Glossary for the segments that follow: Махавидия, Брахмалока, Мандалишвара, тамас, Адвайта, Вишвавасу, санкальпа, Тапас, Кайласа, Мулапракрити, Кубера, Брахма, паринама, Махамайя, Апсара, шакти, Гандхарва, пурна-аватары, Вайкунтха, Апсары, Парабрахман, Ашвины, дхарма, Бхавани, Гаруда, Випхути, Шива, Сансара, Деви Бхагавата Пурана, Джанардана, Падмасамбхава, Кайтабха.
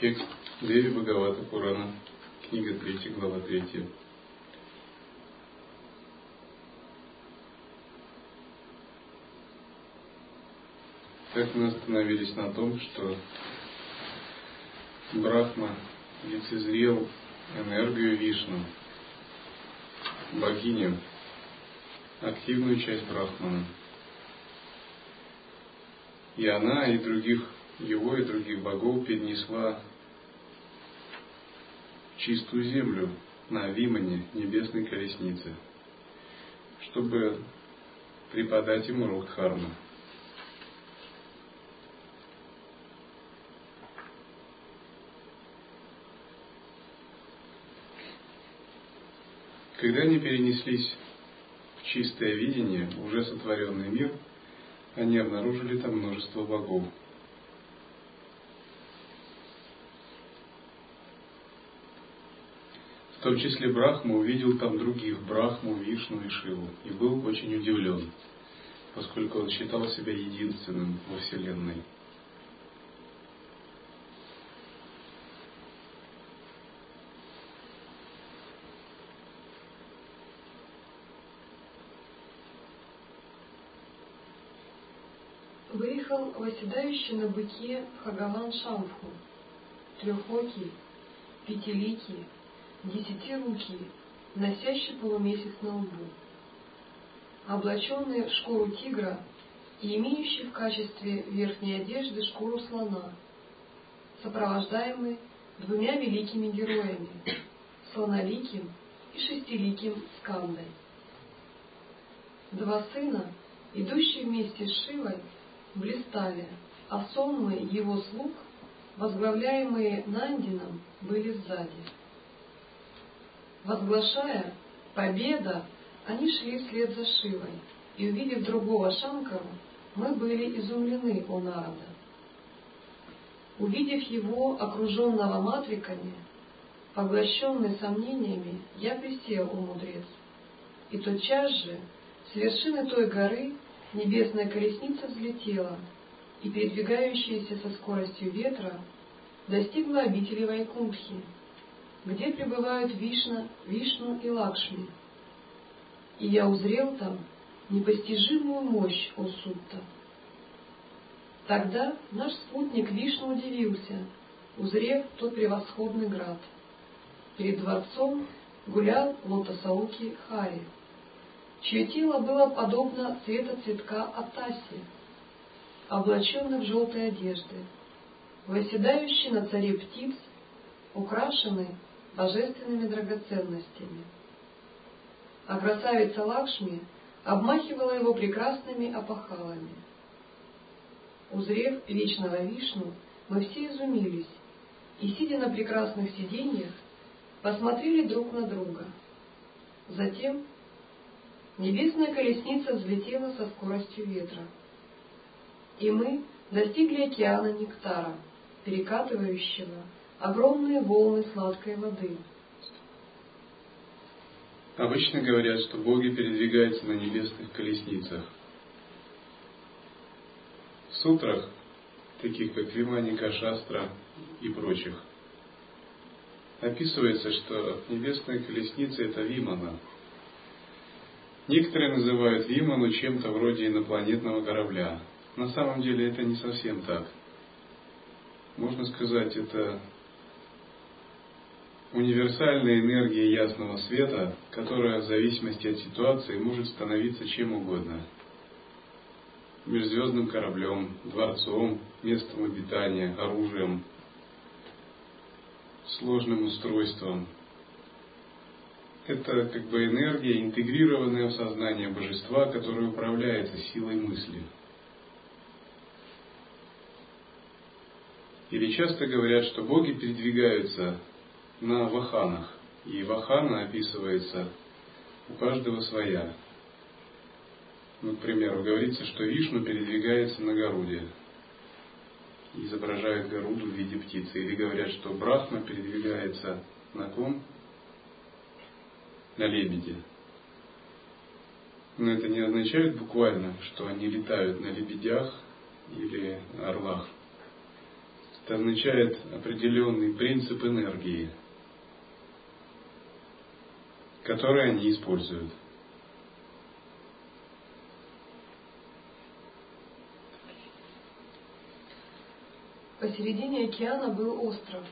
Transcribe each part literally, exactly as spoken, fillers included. Текст Деви Бхагавата Пурана, книга третья, глава третья. Так мы остановились на том, что Брахма лицезрел энергию Вишну, богиню, активную часть Брахмана. И она, и других его и других богов перенесла чистую землю на Вимане, небесной колеснице, чтобы преподать им урок дхармы. Когда они перенеслись в чистое видение, уже сотворенный мир, они обнаружили там множество богов. В том числе Брахма увидел там других, Брахму, Вишну и Шиву, и был очень удивлен, поскольку он считал себя единственным во Вселенной. Выехал восседающий на быке Бхагаван Шамбху, трехокий, пятиликий, десятирукий, носящий полумесяц на лбу, облаченный в шкуру тигра и имеющий в качестве верхней одежды шкуру слона, сопровождаемый двумя великими героями, слоноликим и шестиликим Скандой. Два сына, идущие вместе с Шивой, блистали, а сонмы его слуг, возглавляемые Нандином, были сзади. Возглашая «Победа!», они шли вслед за Шивой, и, увидев другого Шанкару, мы были изумлены, о Нарада. Увидев его, окруженного матриками, поглощенный сомнениями, я присел, о мудрец, и тотчас же с вершины той горы небесная колесница взлетела, и, передвигающаяся со скоростью ветра, достигла обители Вайкунтхи, где пребывают Вишна, Вишну и Лакшми. И я узрел там непостижимую мощь, о Сутта. Тогда наш спутник Вишну удивился, узрев тот превосходный град. Перед дворцом гулял лотосауки Хари, чье тело было подобно цвета цветка атаси, облаченный в желтой одежды, восседающий на царе птиц, украшены божественными драгоценностями. А красавица Лакшми обмахивала его прекрасными опахалами. Узрев вечного Вишну, мы все изумились и, сидя на прекрасных сиденьях, посмотрели друг на друга. Затем небесная колесница взлетела со скоростью ветра, и мы достигли океана нектара, перекатывающего огромные волны сладкой воды. Обычно говорят, что боги передвигаются на небесных колесницах. В сутрах, таких как Виманика Шастра и прочих, описывается, что небесная колесница — это Вимана. Некоторые называют Виману чем-то вроде инопланетного корабля. На самом деле это не совсем так. Можно сказать, это универсальная энергия ясного света, которая в зависимости от ситуации может становиться чем угодно. Межзвездным кораблем, дворцом, местом обитания, оружием, сложным устройством. Это как бы энергия, интегрированная в сознание Божества, которая управляется силой мысли. Или часто говорят, что боги передвигаются на ваханах, и вахана описывается у каждого своя. Ну, к примеру, говорится, что Вишну передвигается на Гаруде, изображает Гаруду в виде птицы. Или говорят, что Брахма передвигается на ком? На лебеде. Но это не означает буквально, что они летают на лебедях или орлах. Это означает определенный принцип энергии, который они используют. Посередине океана был остров,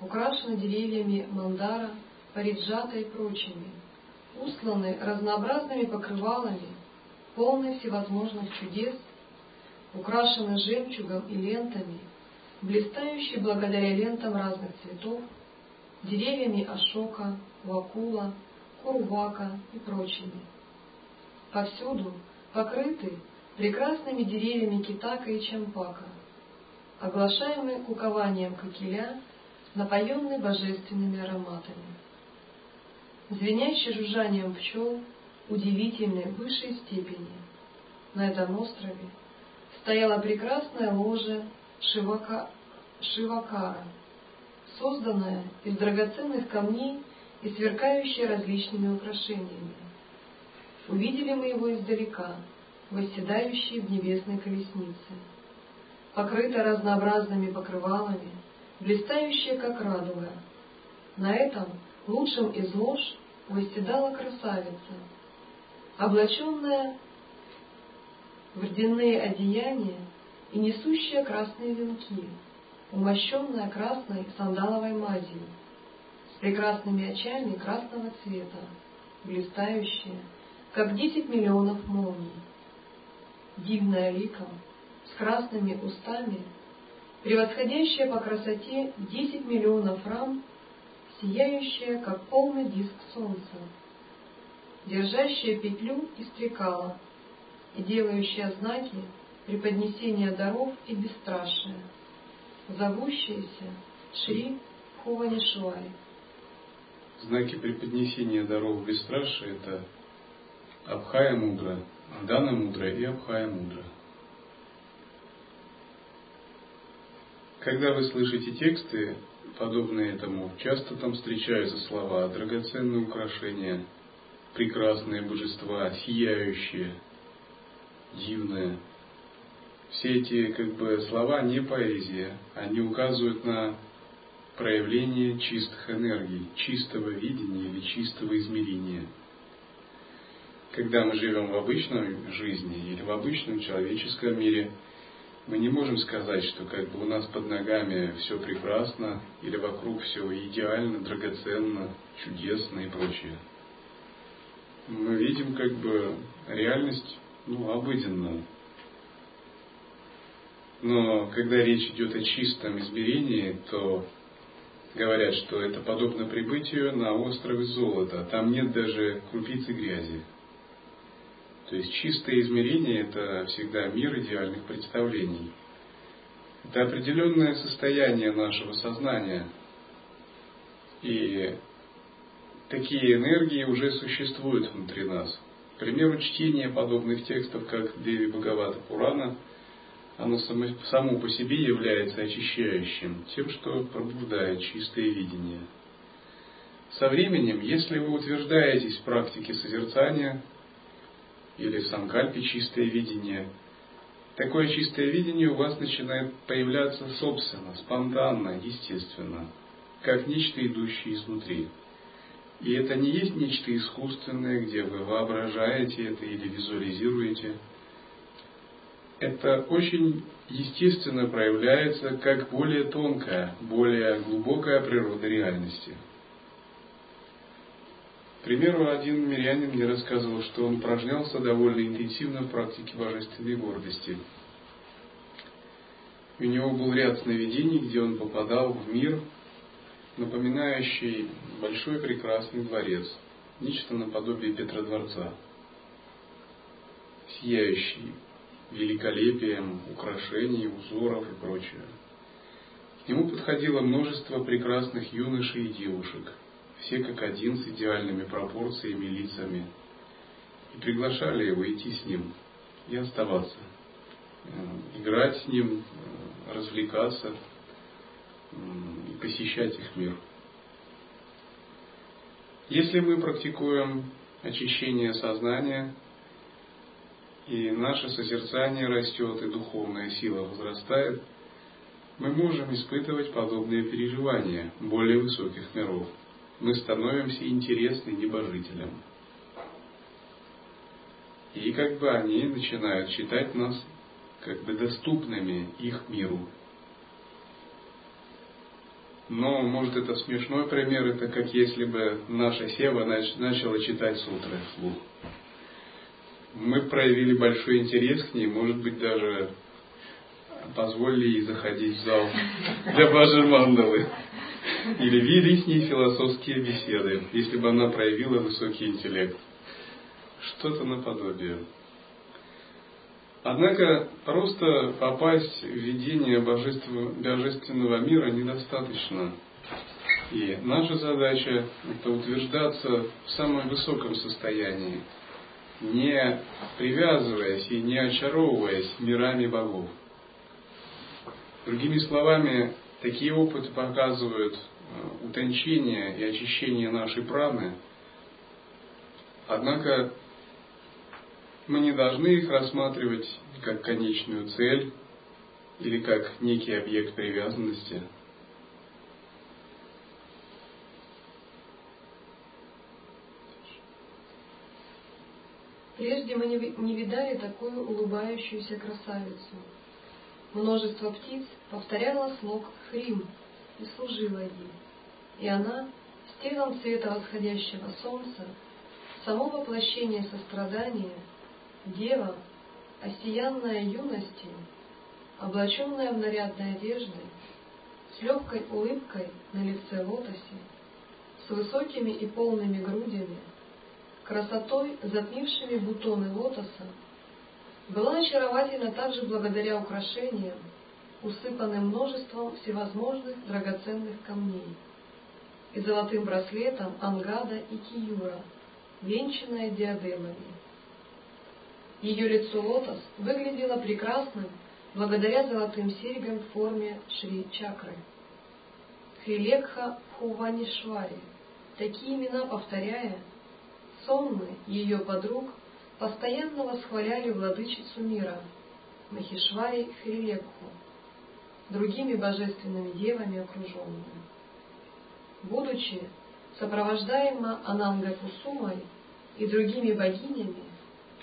украшенный деревьями мандара, париджата и прочими, устланный разнообразными покрывалами, полный всевозможных чудес, украшенный жемчугом и лентами, блистающий благодаря лентам разных цветов, деревьями ашока, вакула, курвака и прочими. Повсюду покрыты прекрасными деревьями китака и чампака, оглашаемый кукованием кокиля, напоенный божественными ароматами, звенящий жужжанием пчел удивительной высшей степени. На этом острове стояло прекрасное ложе Шивака, Шивакара, созданная из драгоценных камней и сверкающая различными украшениями. Увидели мы его издалека, восседающий в небесной колеснице, покрыто разнообразными покрывалами, блистающее как радуга. На этом лучшем из лож восседала красавица, облаченная в рдяные одеяния и несущая красные венки, умощенная красной сандаловой мазью, с прекрасными очами красного цвета, блистающая, как десять миллионов молний. Дивная ликом, с красными устами, превосходящая по красоте десять миллионов рам, сияющая, как полный диск солнца, держащая петлю и стрекала, и делающая знаки преподнесения даров и бесстрашие, зовущаяся Шри Хованишвари. Знаки преподнесения даров бесстрашия — это Абхая мудра, Дана мудра и Абхая мудра. Когда вы слышите тексты, подобные этому, часто там встречаются слова «драгоценные украшения», «прекрасные божества», «сияющие», «дивные». Все эти как бы слова не поэзия, они указывают на проявление чистых энергий, чистого видения или чистого измерения. Когда мы живем в обычной жизни или в обычном человеческом мире, мы не можем сказать, что как бы у нас под ногами все прекрасно или вокруг все идеально, драгоценно, чудесно и прочее. Мы видим как бы реальность, ну, обыденную. Но когда речь идет о чистом измерении, то говорят, что это подобно прибытию на острове золота. Там нет даже крупицы грязи. То есть чистое измерение – это всегда мир идеальных представлений. Это определенное состояние нашего сознания. И такие энергии уже существуют внутри нас. К примеру, чтение подобных текстов, как Деви Бхагавата Пурана, оно само, само по себе является очищающим, тем, что пробуждает чистое видение. Со временем, если вы утверждаетесь в практике созерцания или в санкальпе чистое видение, такое чистое видение у вас начинает появляться собственно, спонтанно, естественно, как нечто, идущее изнутри. И это не есть нечто искусственное, где вы воображаете это или визуализируете. Это очень естественно проявляется как более тонкая, более глубокая природа реальности. К примеру, один мирянин мне рассказывал, что он упражнялся довольно интенсивно в практике божественной гордости. У него был ряд сновидений, где он попадал в мир, напоминающий большой прекрасный дворец, нечто наподобие Петродворца, сияющий великолепием украшений, узоров и прочее. К нему подходило множество прекрасных юношей и девушек, все как один с идеальными пропорциями и лицами, и приглашали его идти с ним и оставаться, играть с ним, развлекаться и посещать их мир. Если мы практикуем очищение сознания, и наше созерцание растет, и духовная сила возрастает, мы можем испытывать подобные переживания более высоких миров. Мы становимся интересны небожителям. И как бы они начинают считать нас как бы доступными их миру. Но, может, это смешной пример, это как если бы наша Сева начала читать сутры вслух. Мы проявили большой интерес к ней, может быть, даже позволили ей заходить в зал для баджан-мандалы. Или вели с ней философские беседы, если бы она проявила высокий интеллект. Что-то наподобие. Однако просто попасть в видение божественного мира недостаточно. И наша задача – это утверждаться в самом высоком состоянии, не привязываясь и не очаровываясь мирами богов. Другими словами, такие опыты показывают утончение и очищение нашей праны, однако мы не должны их рассматривать как конечную цель или как некий объект привязанности. Прежде мы не видали такую улыбающуюся красавицу. Множество птиц повторяло слог «Хрим» и служило ей, и она, с телом цвета восходящего солнца, само воплощение сострадания, дева, осиянная юностью, облаченная в нарядной одежды, с легкой улыбкой на лице лотосе, с высокими и полными грудями, красотой затмившими бутоны лотоса, была очаровательна также благодаря украшениям, усыпанным множеством всевозможных драгоценных камней, и золотым браслетом ангада и киюра, венчанная диадемами. Ее лицо лотос выглядело прекрасным благодаря золотым серьгам в форме шри-чакры. Хрилекха Хованишвари, такие имена повторяя, сонмы ее подруг постоянно восхваляли владычицу мира, Махишвари Хрилекху, другими божественными девами окруженными. Будучи сопровождаема Ананга Кусумой и другими богинями,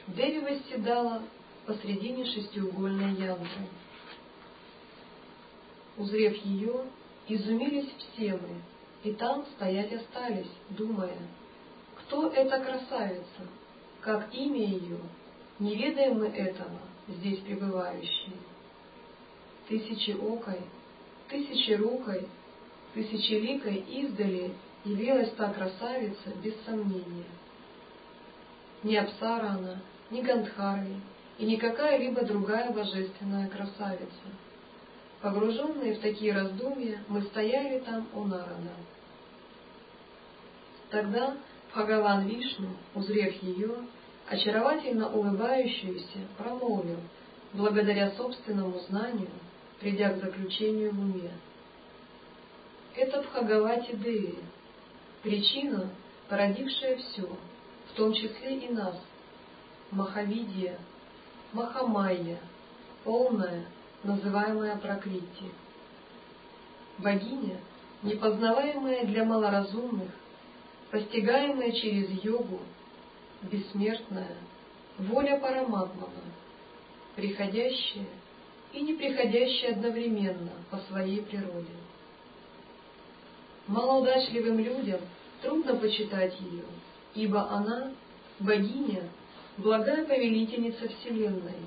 Деви восседала посредине шестиугольной ямы. Узрев ее, изумились все мы, и там стоять остались, думая, кто эта красавица, как имя ее, не ведаем мы этого, здесь пребывающие. Тысячеокой, тысячерукой, тысячеликой издали явилась та красавица без сомнения. Ни Апсара она, ни Гандхарви и ни какая-либо другая божественная красавица. Погруженные в такие раздумья, мы стояли там у Нарада. Тогда Бхагаван Вишну, узрев ее, очаровательно улыбающуюся, промолвил, благодаря собственному знанию, придя к заключению в уме: это Бхагавати Деви, причина, породившая все, в том числе и нас, Махавидия, Махамайя, полная, называемая Пракрити. Богиня, непознаваемая для малоразумных, постигаемая через йогу, бессмертная, воля Параматмана, приходящая и неприходящая одновременно по своей природе. Малоудачливым людям трудно почитать ее, ибо она – богиня, благая повелительница Вселенной,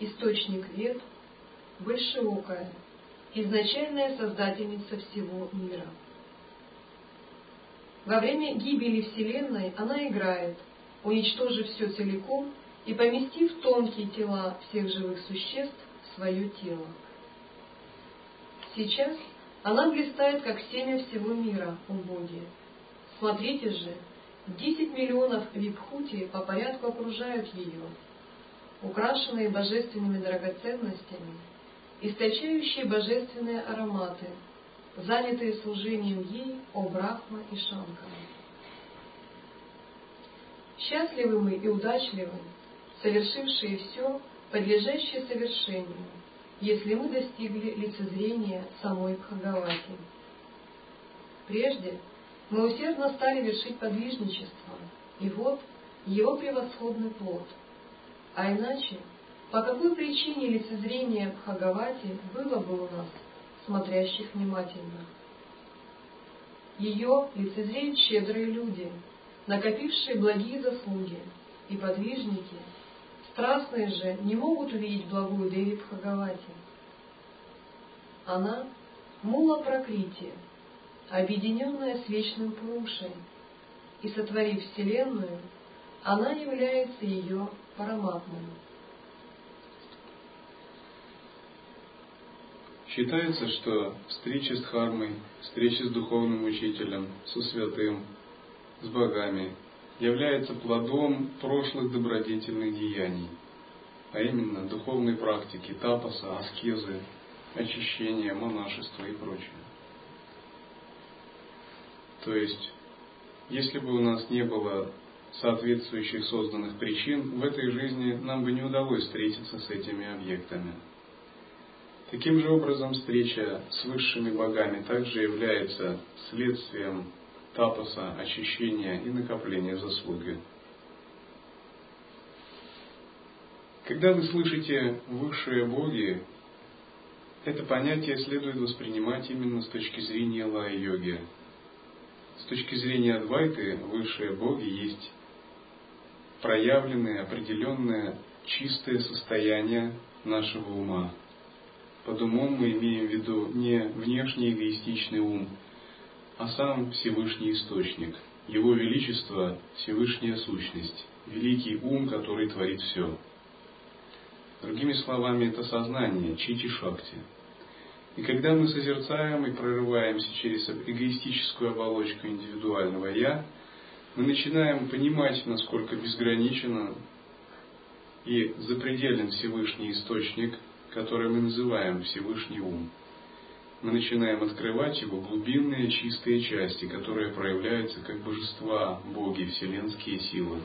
источник вет, высшеокая, изначальная создательница всего мира. Во время гибели Вселенной она играет, уничтожив все целиком и поместив тонкие тела всех живых существ в свое тело. Сейчас она блистает, как семя всего мира, о Боге. Смотрите же, десять миллионов випхути по порядку окружают ее, украшенные божественными драгоценностями, источающие божественные ароматы, занятые служением ей, о Брахма и Шанкара. Счастливы мы и удачливы, совершившие все, подлежащее совершению, если мы достигли лицезрения самой Бхагавати. Прежде мы усердно стали вершить подвижничество, и вот его превосходный плод. А иначе, по какой причине лицезрение Бхагавати было бы у нас, смотрящих внимательно? Ее лицезреют щедрые люди, накопившие благие заслуги, и подвижники, страстные же, не могут увидеть благую Деви Бхагавати. Она — Мулапракрити, объединенная с вечным Пурушей, и, сотворив Вселенную, она является ее Параматманом. Считается, что встречи с Дхармой, встречи с духовным учителем, со святым, с богами является плодом прошлых добродетельных деяний, а именно духовной практики, тапаса, аскезы, очищения, монашества и прочее. То есть, если бы у нас не было соответствующих созданных причин, в этой жизни нам бы не удалось встретиться с этими объектами. Таким же образом, встреча с высшими богами также является следствием тапаса, очищения и накопления заслуги. Когда вы слышите «высшие боги», это понятие следует воспринимать именно с точки зрения лая-йоги. С точки зрения адвайты, высшие боги есть проявленное, определенное, чистое состояние нашего ума. Под умом мы имеем в виду не внешний эгоистичный ум, а сам Всевышний Источник, Его Величество, Всевышняя Сущность, Великий Ум, который творит все. Другими словами, это сознание, чити-шакти. И когда мы созерцаем и прорываемся через эгоистическую оболочку индивидуального «я», мы начинаем понимать, насколько безграничен и запределен Всевышний Источник, который мы называем Всевышний Ум. Мы начинаем открывать его глубинные чистые части, которые проявляются как божества, боги, вселенские силы.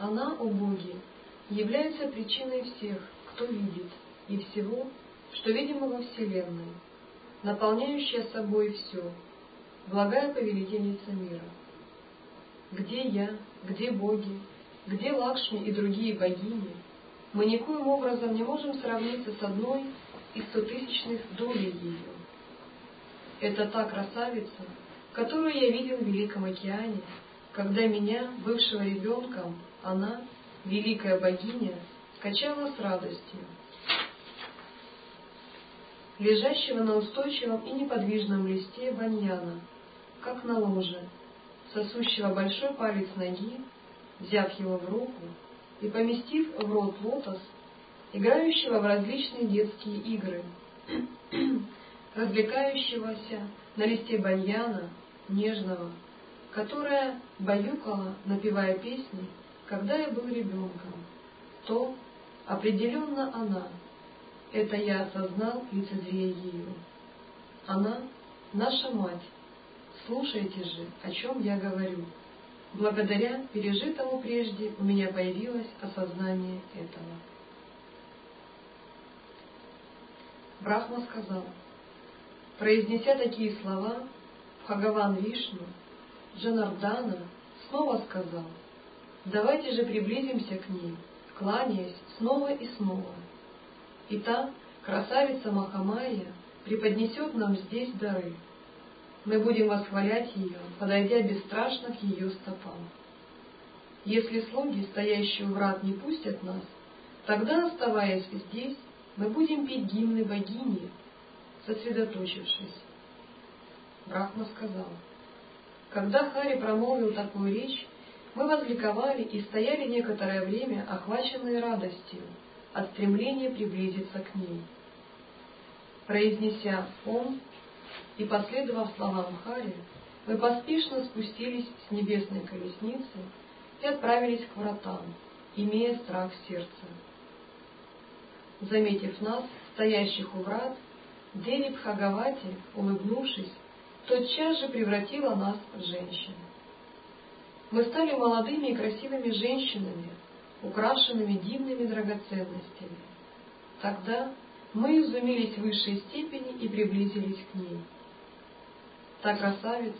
Она, о Боги, является причиной всех, кто видит, и всего, что видимо во Вселенной, наполняющая собой все, благая повелительница мира. Где я, где боги, где Лакшми и другие богини, мы никоим образом не можем сравниться с одной из стотысячных долей ее. Это та красавица, которую я видел в Великом океане, когда меня, бывшего ребенком, она, великая богиня, качала с радостью. Лежащего на устойчивом и неподвижном листе баньяна, как на ложе, сосущего большой палец ноги, взяв его в руку и поместив в рот лотос, играющего в различные детские игры, развлекающегося на листе баньяна, нежного, которая баюкала, напевая песни, когда я был ребенком, то определенно она. Это я осознал, лицезрея ее. Она — наша мать. Слушайте же, о чем я говорю. Благодаря пережитому прежде у меня появилось осознание этого. Брахма сказал, произнеся такие слова, Бхагаван Вишну, Джанардана снова сказал, Давайте же приблизимся к ней, кланяясь снова и снова. И та, красавица Махамайя, преподнесет нам здесь дары. Мы будем восхвалять ее, подойдя бесстрашно к ее стопам. Если слуги, стоящие у врат, не пустят нас, тогда, оставаясь здесь, мы будем петь гимны богини, сосредоточившись. Брахма сказал: когда Хари промолвил такую речь, мы возликовали и стояли некоторое время, охваченные радостью от стремления приблизиться к ней. Произнеся «Ом» и последовав словам Хари, мы поспешно спустились с небесной колесницы и отправились к вратам, имея страх в сердце. Заметив нас, стоящих у врат, Деви Бхагавати, улыбнувшись, тотчас же превратила нас в женщин. Мы стали молодыми и красивыми женщинами, украшенными дивными драгоценностями. Тогда мы изумились в высшей степени и приблизились к ней. Та красавица,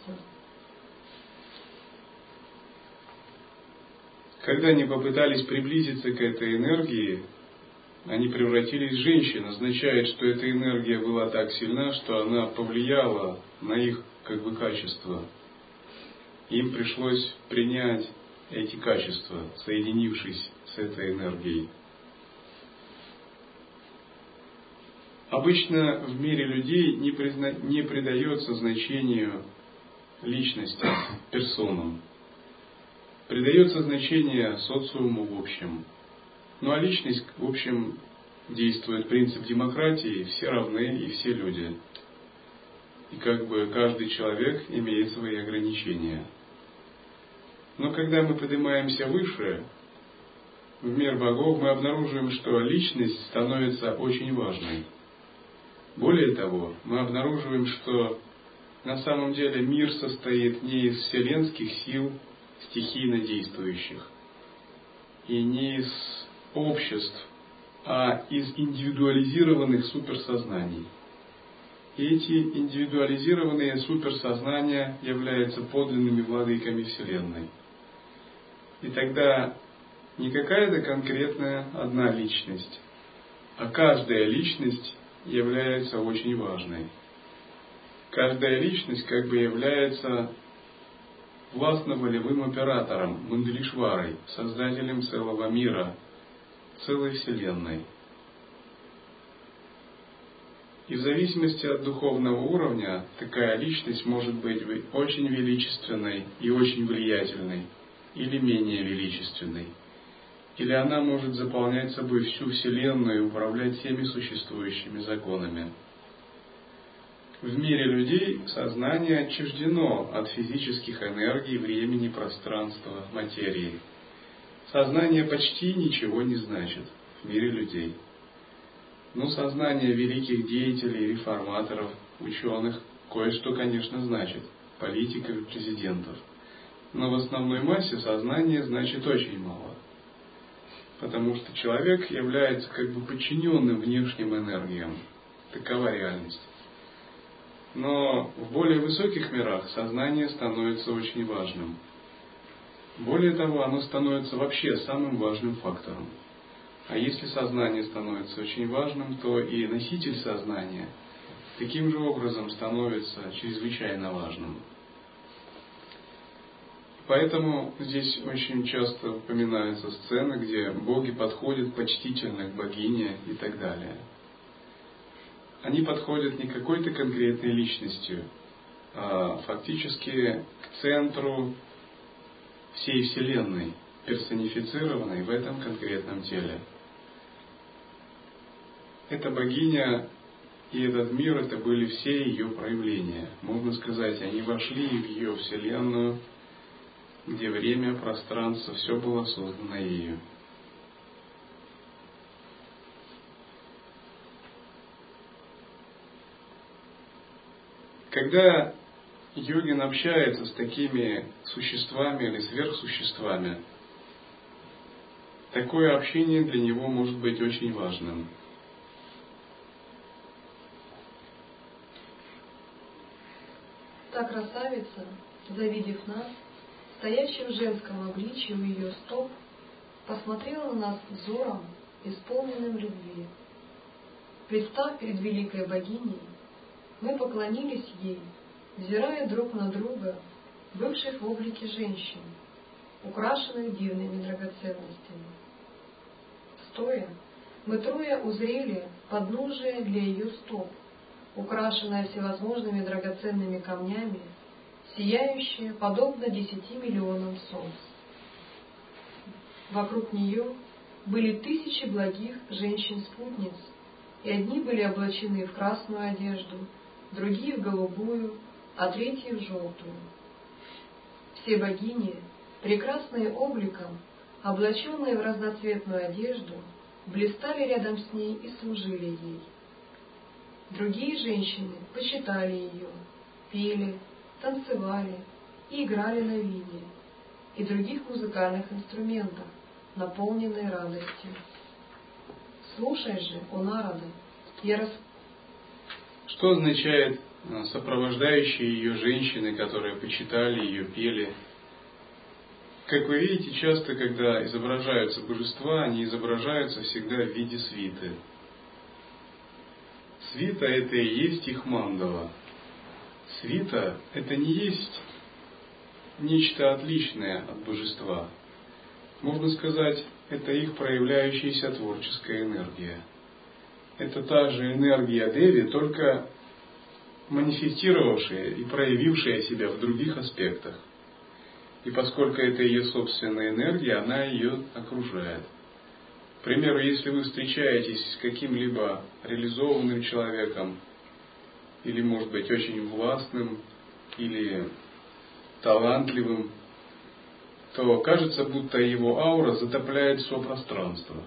когда они попытались приблизиться к этой энергии, они превратились в женщин, означает, что эта энергия была так сильна, что она повлияла на их как бы качества. Им пришлось принять эти качества, соединившись с этой энергией. Обычно в мире людей не, призна... не придается значению личности, персонам. Придается значение социуму в общем. Ну а личность, в общем, действует принцип демократии, все равны и все люди. И как бы каждый человек имеет свои ограничения. Но когда мы поднимаемся выше, в мир богов, мы обнаруживаем, что личность становится очень важной. Более того, мы обнаруживаем, что на самом деле мир состоит не из вселенских сил, стихийно действующих, и не из обществ, а из индивидуализированных суперсознаний. И эти индивидуализированные суперсознания являются подлинными владыками Вселенной. И тогда не какая-то конкретная одна личность, а каждая личность является очень важной. Каждая личность как бы является властно-волевым оператором, Мандалишварой, создателем целого мира, целой Вселенной. И в зависимости от духовного уровня, такая личность может быть очень величественной и очень влиятельной, или менее величественной. Или она может заполнять собой всю Вселенную и управлять всеми существующими законами. В мире людей сознание отчуждено от физических энергий, времени, пространства, материи. Сознание почти ничего не значит в мире людей. Но сознание великих деятелей, реформаторов, ученых кое-что, конечно, значит, политиков и президентов. Но в основной массе сознание значит очень мало. Потому что человек является как бы подчиненным внешним энергиям. Такова реальность. Но в более высоких мирах сознание становится очень важным. Более того, оно становится вообще самым важным фактором. А если сознание становится очень важным, то и носитель сознания таким же образом становится чрезвычайно важным. Поэтому здесь очень часто упоминаются сцены, где боги подходят почтительно к богине и так далее. Они подходят не к какой-то конкретной личностью, а фактически к центру всей Вселенной, персонифицированной в этом конкретном теле. Эта богиня и этот мир, это были все ее проявления. Можно сказать, они вошли в ее Вселенную, где время, пространство, все было создано ею. Когда йогин общается с такими существами или сверхсуществами, такое общение для него может быть очень важным. Та красавица, завидев нас, стоящей в женском обличии у ее стоп, посмотрела на нас взором, исполненным любви. Представ перед великой богиней, мы поклонились ей, взирая друг на друга, бывших в облике женщин, украшенных дивными драгоценностями. Стоя, мы трое узрели подножие для ее стоп, украшенное всевозможными драгоценными камнями, сияющее подобно десяти миллионам солнц. Вокруг нее были тысячи благих женщин-спутниц, и одни были облачены в красную одежду, другие в голубую, а третьи в желтую. Все богини, прекрасные обликом, облаченные в разноцветную одежду, блистали рядом с ней и служили ей. Другие женщины почитали ее, пели, танцевали и играли на вине и других музыкальных инструментах, наполненные радостью. Слушай же, о Нарада, я рас... Что означает сопровождающие ее женщины, которые почитали ее, пели? Как вы видите, часто, когда изображаются божества, они изображаются всегда в виде свиты. Свита — это и есть их мандала. Свита — это не есть нечто отличное от божества. Можно сказать, это их проявляющаяся творческая энергия. Это та же энергия Деви, только манифестировавшая и проявившая себя в других аспектах. И поскольку это ее собственная энергия, она ее окружает. К примеру, если вы встречаетесь с каким-либо реализованным человеком, или, может быть, очень властным, или талантливым, то кажется, будто его аура затопляет все пространство.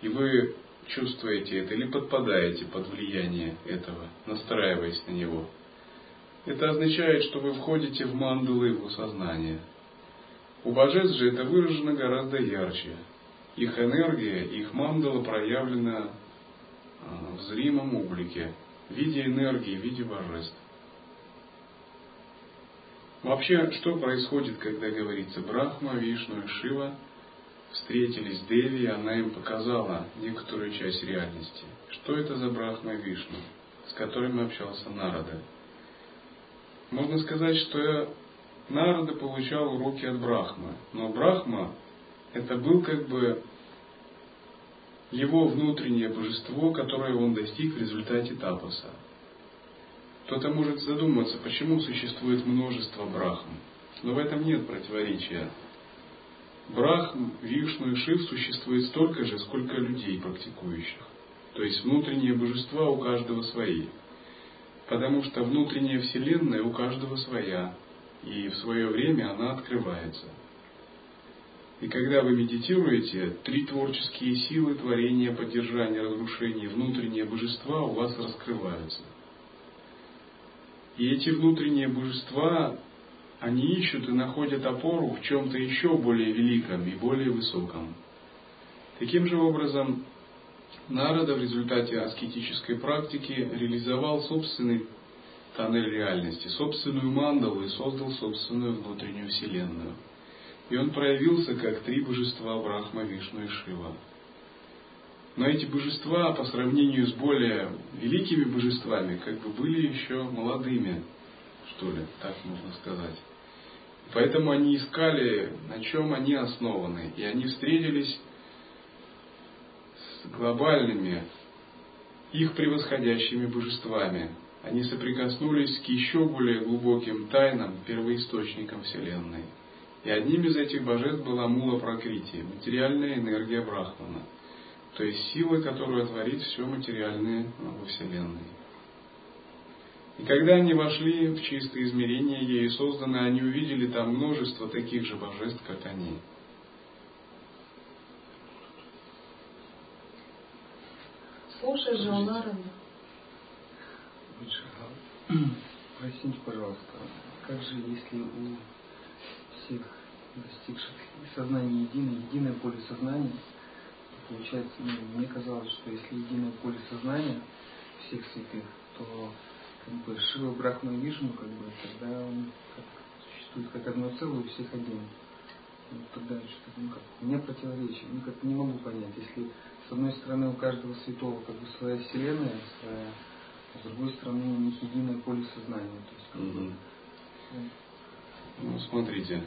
И вы чувствуете это или подпадаете под влияние этого, настраиваясь на него. Это означает, что вы входите в мандалу его сознания. У божеств же это выражено гораздо ярче. Их энергия, их мандала проявлена в зримом облике, в виде энергии, в виде божеств. Вообще, что происходит, когда говорится Брахма, Вишну и Шива встретились с Деви, и она им показала некоторую часть реальности. Что это за Брахма и Вишну, с которыми общался Нарада? Можно сказать, что Нарада получал уроки от Брахмы, но Брахма — это был как бы его внутреннее божество, которое он достиг в результате тапаса. Кто-то может задуматься, почему существует множество Брахм, но в этом нет противоречия. Брахм, Вишну и Шив существует столько же, сколько людей практикующих. То есть внутренние божества у каждого свои. Потому что внутренняя вселенная у каждого своя, и в свое время она открывается. И когда вы медитируете, три творческие силы — творения, поддержания, разрушения, внутренние божества — у вас раскрываются. И эти внутренние божества, они ищут и находят опору в чем-то еще более великом и более высоком. Таким же образом, Нарада в результате аскетической практики реализовал собственный тоннель реальности, собственную мандалу и создал собственную внутреннюю вселенную. И он проявился как три божества — Брахма, Вишну и Шива. Но эти божества, по сравнению с более великими божествами, как бы были еще молодыми, что ли, так можно сказать. Поэтому они искали, на чем они основаны, и они встретились с глобальными, их превосходящими божествами. Они соприкоснулись к еще более глубоким тайнам, первоисточникам Вселенной. И одним из этих божеств была Мулапракрити, материальная энергия Брахмана, то есть сила, которая творит все материальное во Вселенной. И когда они вошли в чистое измерение, ею созданы, они увидели там множество таких же божеств, как они. Слушай же, Нарада. Простите, пожалуйста, как же, если у всех достигших сознания единое, единое поле сознания, получается, ну, мне казалось, что если единое поле сознания всех святых, то как бы Шива, Брахма и Вишну, как бы, тогда он как существует как одно целое у всех отдельно. Тогда что-то ну как, не противоречие, никак не могу понять. Если с одной стороны у каждого святого как бы своя вселенная, своя, а с другой стороны у них единое поле сознания. То есть, как mm-hmm. бы, да. Ну смотрите.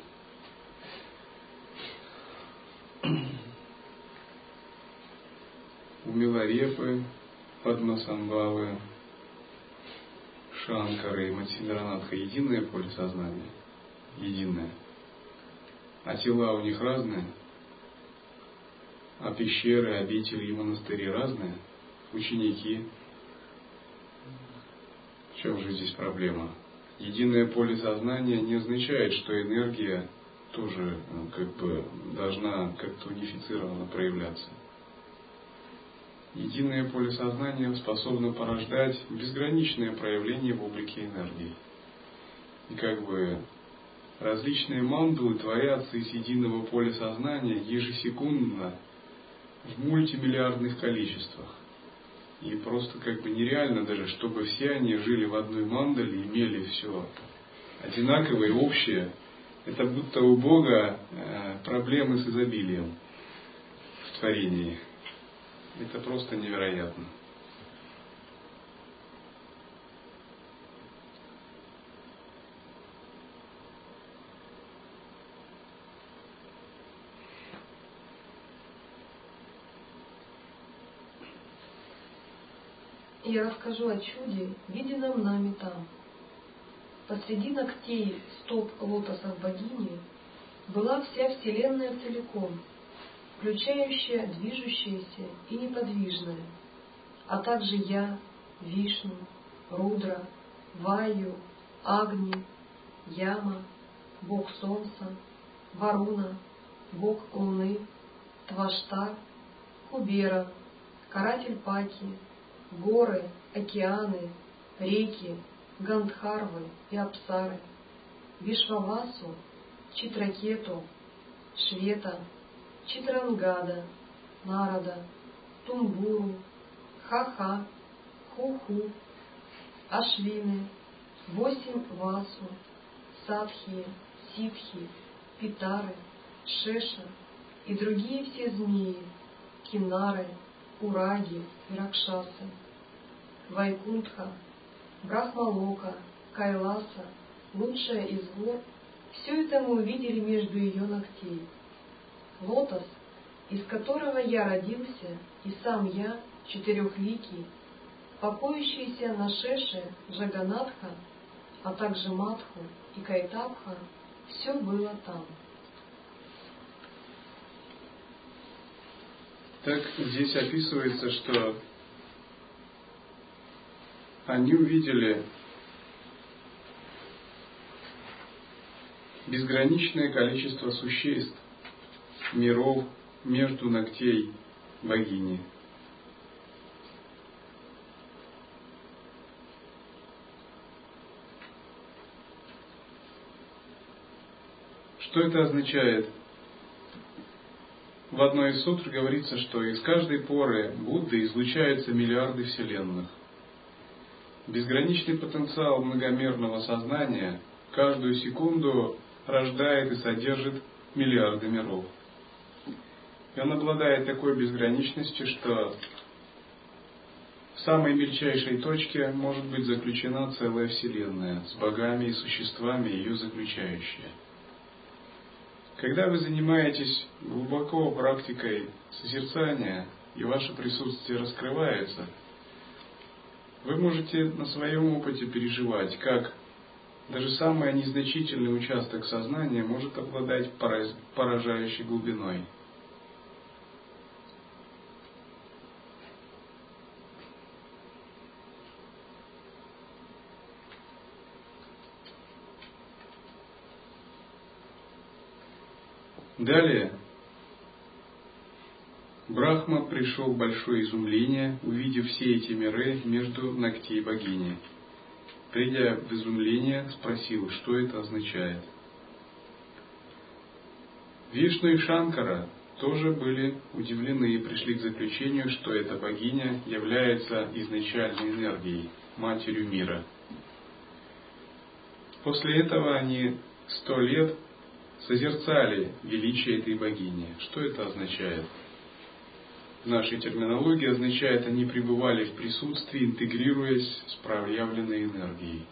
У Миларепы, Падмасамбхавы, Шанкары и Мациндранатха единое поле сознания. Единое. А тела у них разные, а пещеры, обители и монастыри разные, ученики. В чем же здесь проблема? Единое поле сознания не означает, что энергия тоже как бы должна как-то унифицированно проявляться. Единое поле сознания способно порождать безграничное проявление в облике энергии. И как бы различные мандалы творятся из единого поля сознания ежесекундно в мультимиллиардных количествах. И просто как бы нереально даже, чтобы все они жили в одной мандале, имели все одинаковое и общее. Это будто у Бога проблемы с изобилием в творении. Это просто невероятно. Я расскажу о чуде, виденном нами там. Посреди ногтей стоп лотосов богини была вся вселенная целиком, включающая движущееся и неподвижное, а также Я, Вишну, Рудра, Ваю, Агни, Яма, Бог Солнца, Варуна, Бог Луны, Тваштар, Кубера, Каратель Паки, горы, океаны, реки, Гандхарвы и Апсары, Вишвавасу, Читракету, Швета, Читрангада, Нарада, Тумбуру, Ха-Ха, Ху-Ху, Ашвины, Восемь Васу, Садхи, Ситхи, Питары, Шеша и другие все змеи, Кинары, Ураги и Ракшасы, Вайкунтха, Брахмалока, Кайласа, лучшая из гор, все это мы увидели между ее ногтей. Лотос, из которого я родился, и сам я, четырехликий, покоящийся на Шеше, Джаганатха, а также Мадху и Кайтабха, все было там. Так здесь описывается, что они увидели безграничное количество существ, миров между ногтей богини. Что это означает? В одной из сутр говорится, что из каждой поры Будды излучаются миллиарды вселенных. Безграничный потенциал многомерного сознания каждую секунду рождает и содержит миллиарды миров. И он обладает такой безграничностью, что в самой мельчайшей точке может быть заключена целая вселенная с богами и существами, ее заключающая. Когда вы занимаетесь глубоко практикой созерцания и ваше присутствие раскрывается, вы можете на своем опыте переживать, как даже самый незначительный участок сознания может обладать поражающей глубиной. Далее, Брахма пришел в большое изумление, увидев все эти миры между ногтей богини. Придя в изумление, спросил, что это означает. Вишну и Шанкара тоже были удивлены и пришли к заключению, что эта богиня является изначальной энергией, матерью мира. После этого они сто лет созерцали величие этой богини. Что это означает? В нашей терминологии означает, они пребывали в присутствии, интегрируясь с проявленной энергией.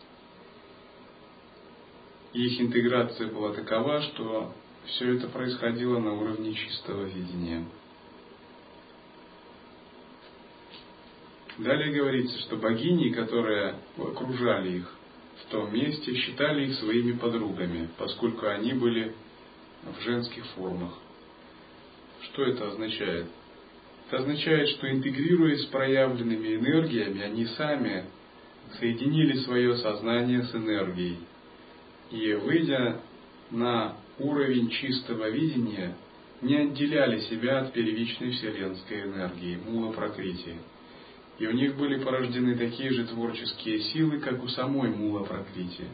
Их интеграция была такова, что все это происходило на уровне чистого видения. Далее говорится, что богини, которые окружали их в том месте, считали их своими подругами, поскольку они были в женских формах. Что это означает? Это означает, что, интегрируясь с проявленными энергиями, они сами соединили свое сознание с энергией. И, выйдя на уровень чистого видения, не отделяли себя от первичной вселенской энергии, мулапракрити. И у них были порождены такие же творческие силы, как у самой мулапракрити.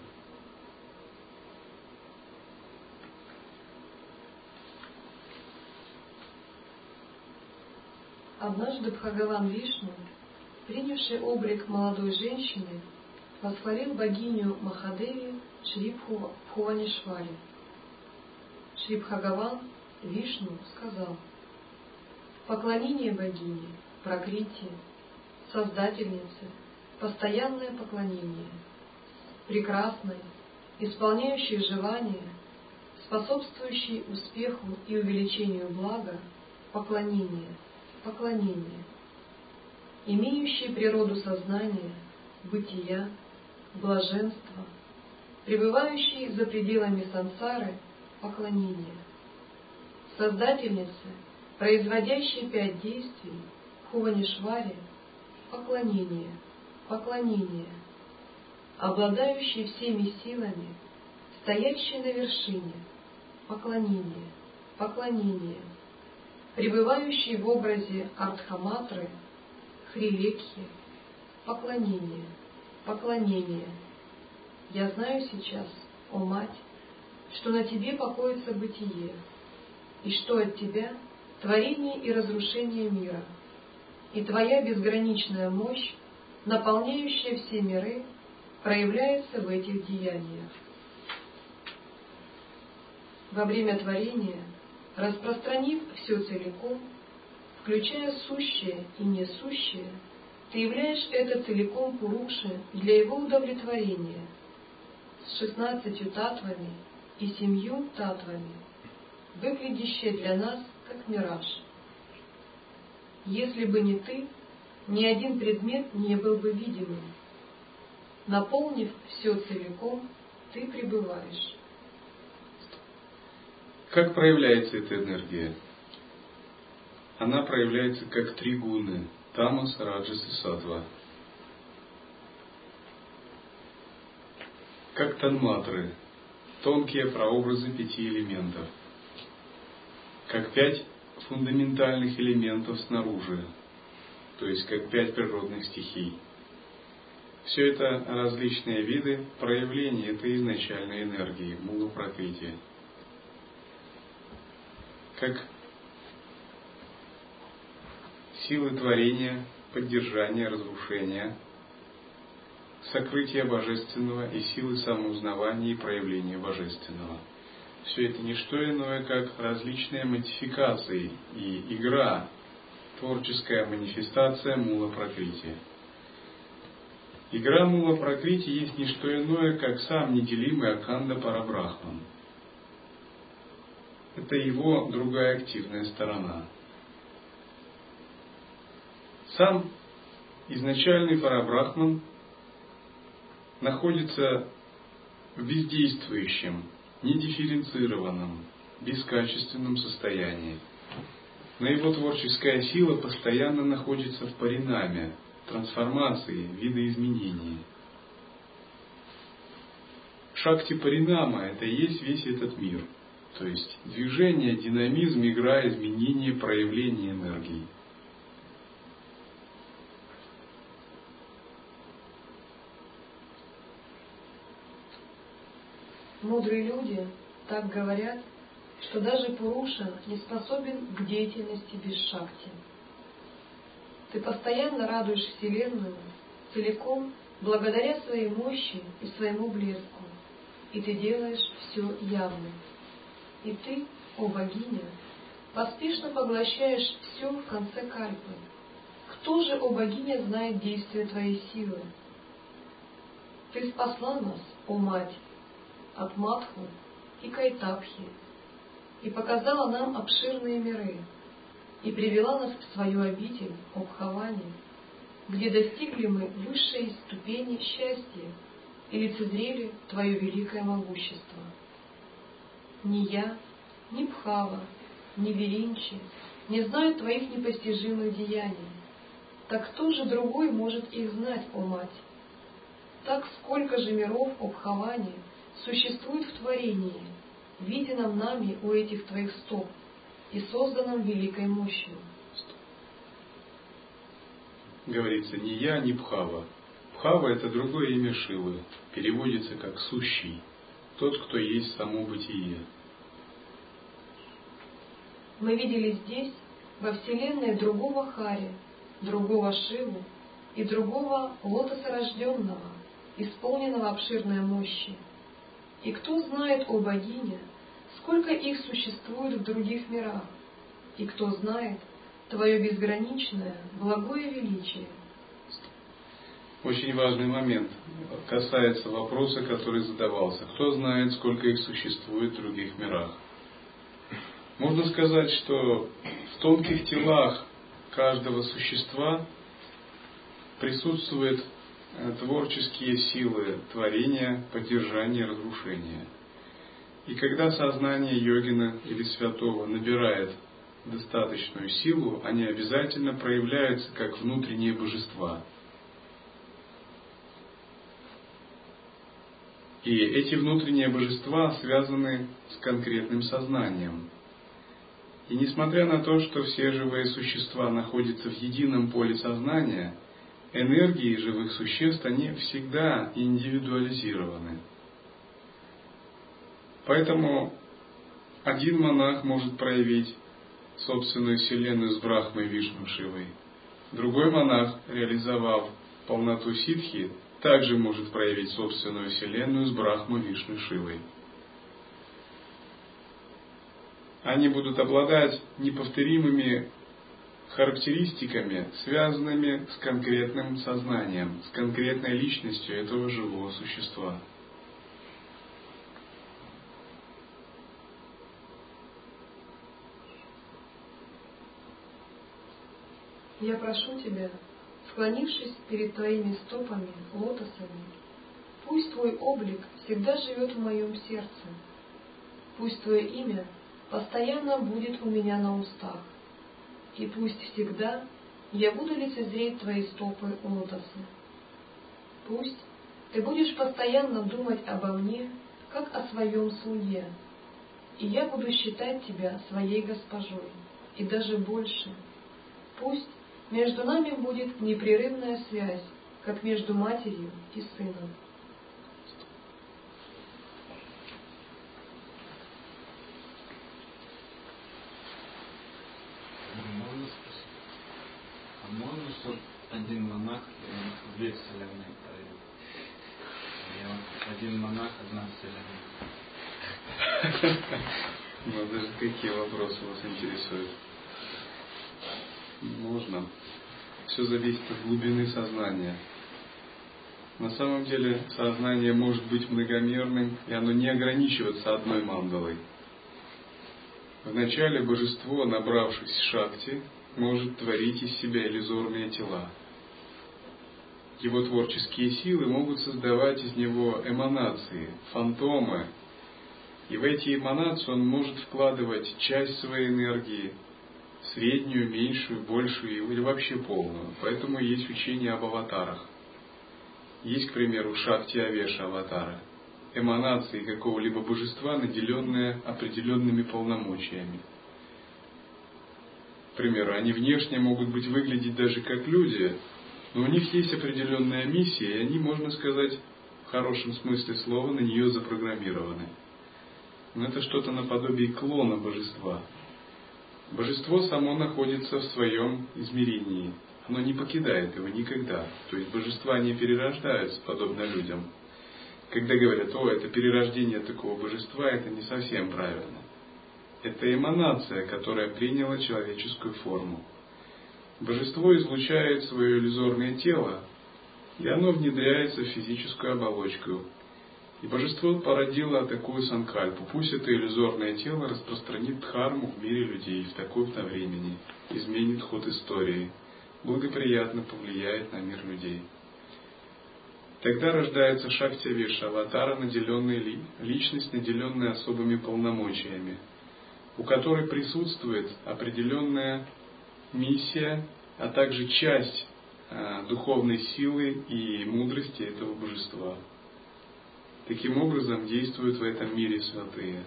Однажды Бхагаван Вишну, принявший облик молодой женщины, восхвалил богиню Махадеви Шри Хованишвари. Шри Бхагаван Вишну сказал: «Поклонение богине, Пракрити, создательнице, постоянное поклонение, прекрасной, исполняющей желания, способствующей успеху и увеличению блага, поклонение, поклонение, имеющие природу сознания, бытия, блаженства, пребывающие за пределами сансары, поклонение, создательницы, производящие пять действий, Хованишвари, поклонение, поклонение, обладающие всеми силами, стоящие на вершине, поклонение, поклонение, пребывающие в образе Ардхаматры, Хрилекхи, поклонение, поклонение. Я знаю сейчас, о Мать, что на Тебе покоится бытие, и что от Тебя творение и разрушение мира, и Твоя безграничная мощь, наполняющая все миры, проявляется в этих деяниях. Во время творения, распространив все целиком, включая сущее и несущее, Ты являешь это целиком Пурукше для его удовлетворения, с шестнадцатью татвами и семью татвами, выглядящие для нас как мираж. Если бы не Ты, ни один предмет не был бы видимым. Наполнив все целиком, Ты пребываешь». Как проявляется эта энергия? Она проявляется как три гуны – тамас, раджас и сатва. Как танматры – тонкие прообразы пяти элементов. Как пять фундаментальных элементов снаружи, то есть как пять природных стихий. Все это различные виды проявления этой изначальной энергии, мулапракрити. Как силы творения, поддержания, разрушения, сокрытия божественного и силы самоузнавания и проявления божественного. Все это не что иное, как различные модификации и игра, творческая манифестация мулапракрити. Игра мулапракрити есть не что иное, как сам неделимый Акханда Парабрахман. Это его другая активная сторона. Сам изначальный Парабрахман находится в бездействующем, недифференцированном, бескачественном состоянии. Но его творческая сила постоянно находится в паринаме, трансформации, видоизменении. Шакти паринама – это и есть весь этот мир, то есть движение, динамизм, игра, изменение, проявление энергии. Мудрые люди так говорят, что даже Пуруша не способен к деятельности без шакти. Ты постоянно радуешь Вселенную целиком благодаря своей мощи и своему блеску, и ты делаешь все явным. И ты, о богиня, поспешно поглощаешь все в конце кальпы. Кто же, о богиня, знает действие твоей силы? Ты спасла нас, о мать, от Мадху и Кайтабхи, и показала нам обширные миры, и привела нас в свою обитель, о Бхавани, где достигли мы высшей ступени счастья и лицезрели твое великое могущество. Ни я, ни Бхава, ни Веринчи не знают твоих непостижимых деяний. Так кто же другой может их знать, о мать? Так сколько же миров, о Бхавани, существует в творении, виденном нами у этих твоих стоп и созданном великой мощью. Говорится, ни я, ни Бхава. Бхава — это другое имя Шивы, переводится как «сущий», тот, кто есть само бытие. Мы видели здесь, во Вселенной, другого Хари, другого Шиву и другого лотосорожденного, исполненного обширной мощи. И кто знает, о богиня, сколько их существует в других мирах, и кто знает твое безграничное, благое величие. Очень важный момент касается вопроса, который задавался. Кто знает, сколько их существует в других мирах? Можно сказать, что в тонких телах каждого существа присутствуют творческие силы творения, поддержания, разрушения. И когда сознание йогина или святого набирает достаточную силу, они обязательно проявляются как внутренние божества. И эти внутренние божества связаны с конкретным сознанием. И несмотря на то, что все живые существа находятся в едином поле сознания, энергии живых существ, они всегда индивидуализированы. Поэтому один монах может проявить собственную вселенную с Брахмой, Вишну, Шивой. Другой монах, реализовав полноту ситхи, также может проявить собственную вселенную с Брахмой, Вишну, Шивой. Они будут обладать неповторимыми характеристиками, связанными с конкретным сознанием, с конкретной личностью этого живого существа. Я прошу тебя, склонившись перед твоими стопами, лотосами, пусть твой облик всегда живет в моем сердце, пусть твое имя постоянно будет у меня на устах, и пусть всегда я буду лицезреть твои стопы, лотосы. Пусть ты будешь постоянно думать обо мне, как о своем слуге, и я буду считать тебя своей госпожой, и даже больше. Пусть между нами будет непрерывная связь, как между матерью и сыном. Можно спросить? А можно, чтобы один монах две вселенные проявил? Один монах, одна вселенная. Ну, даже какие вопросы вас интересуют? Можно. Все зависит от глубины сознания. На самом деле сознание может быть многомерным, и оно не ограничивается одной мандалой. Вначале божество, набравшись шакти, может творить из себя иллюзорные тела. Его творческие силы могут создавать из него эманации, фантомы. И в эти эманации он может вкладывать часть своей энергии, среднюю, меньшую, большую или вообще полную. Поэтому есть учение об аватарах. Есть, к примеру, шакти-авеша аватара, эманации какого-либо божества, наделенные определенными полномочиями. К примеру, они внешне могут быть выглядеть даже как люди, но у них есть определенная миссия, и они, можно сказать, в хорошем смысле слова, на нее запрограммированы. Но это что-то наподобие клона божества. Божество само находится в своем измерении. Оно не покидает его никогда. То есть божества не перерождаются, подобно людям. когда говорят, о, это перерождение такого божества, это не совсем правильно. Это эманация, которая приняла человеческую форму. Божество излучает свое иллюзорное тело, и оно внедряется в физическую оболочку. И божество породило такую санкальпу. Пусть это иллюзорное тело распространит дхарму в мире людей в таком-то времени, изменит ход истории, благоприятно повлияет на мир людей. Тогда рождается шакти-виша, аватара, наделенный, личность, наделенная особыми полномочиями, у которой присутствует определенная миссия, а также часть э, духовной силы и мудрости этого божества. Таким образом действуют в этом мире святые.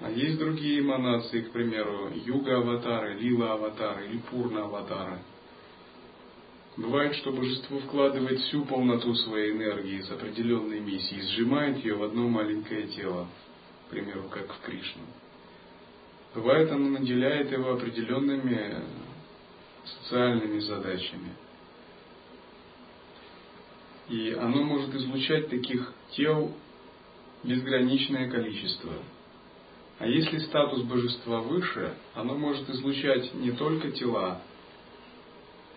А есть другие эманации, к примеру, юга-аватары, лила-аватары или пурна-аватары. Бывает, что божество вкладывает всю полноту своей энергии с определенной миссией, сжимает ее в одно маленькое тело, к примеру, как в Кришну. Бывает, оно наделяет его определенными социальными задачами. И оно может излучать таких тел безграничное количество. А если статус божества выше, оно может излучать не только тела,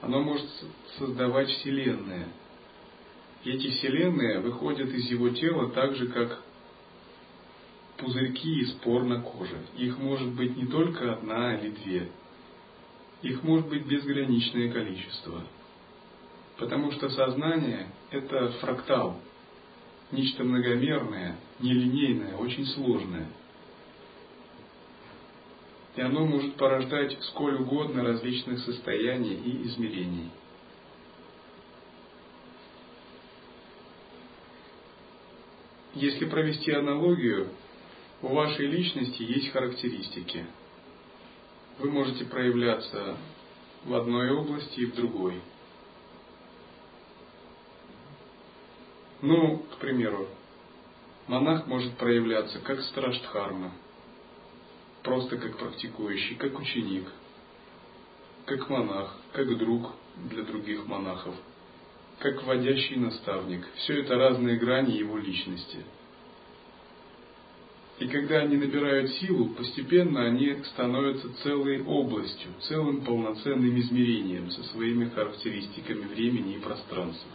оно может создавать вселенные. И эти вселенные выходят из его тела так же, как пузырьки из пор на коже. Их может быть не только одна или две. Их может быть безграничное количество. Потому что сознание – это фрактал, нечто многомерное, нелинейное, очень сложное. И оно может порождать сколь угодно различных состояний и измерений. Если провести аналогию, у вашей личности есть характеристики. Вы можете проявляться в одной области и в другой. Ну, к примеру, монах может проявляться как страштхарма, просто как практикующий, как ученик, как монах, как друг для других монахов, как водящий наставник. Все это разные грани его личности. И когда они набирают силу, постепенно они становятся целой областью, целым полноценным измерением со своими характеристиками времени и пространства.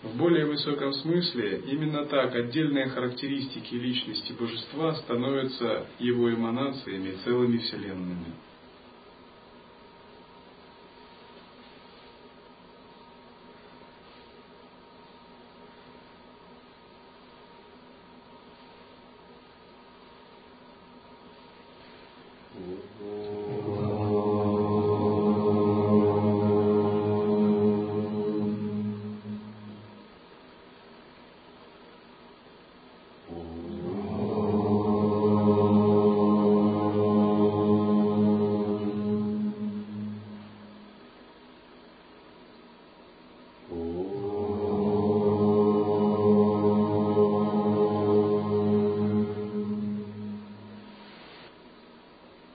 В более высоком смысле, именно так отдельные характеристики личности божества становятся его эманациями, целыми вселенными.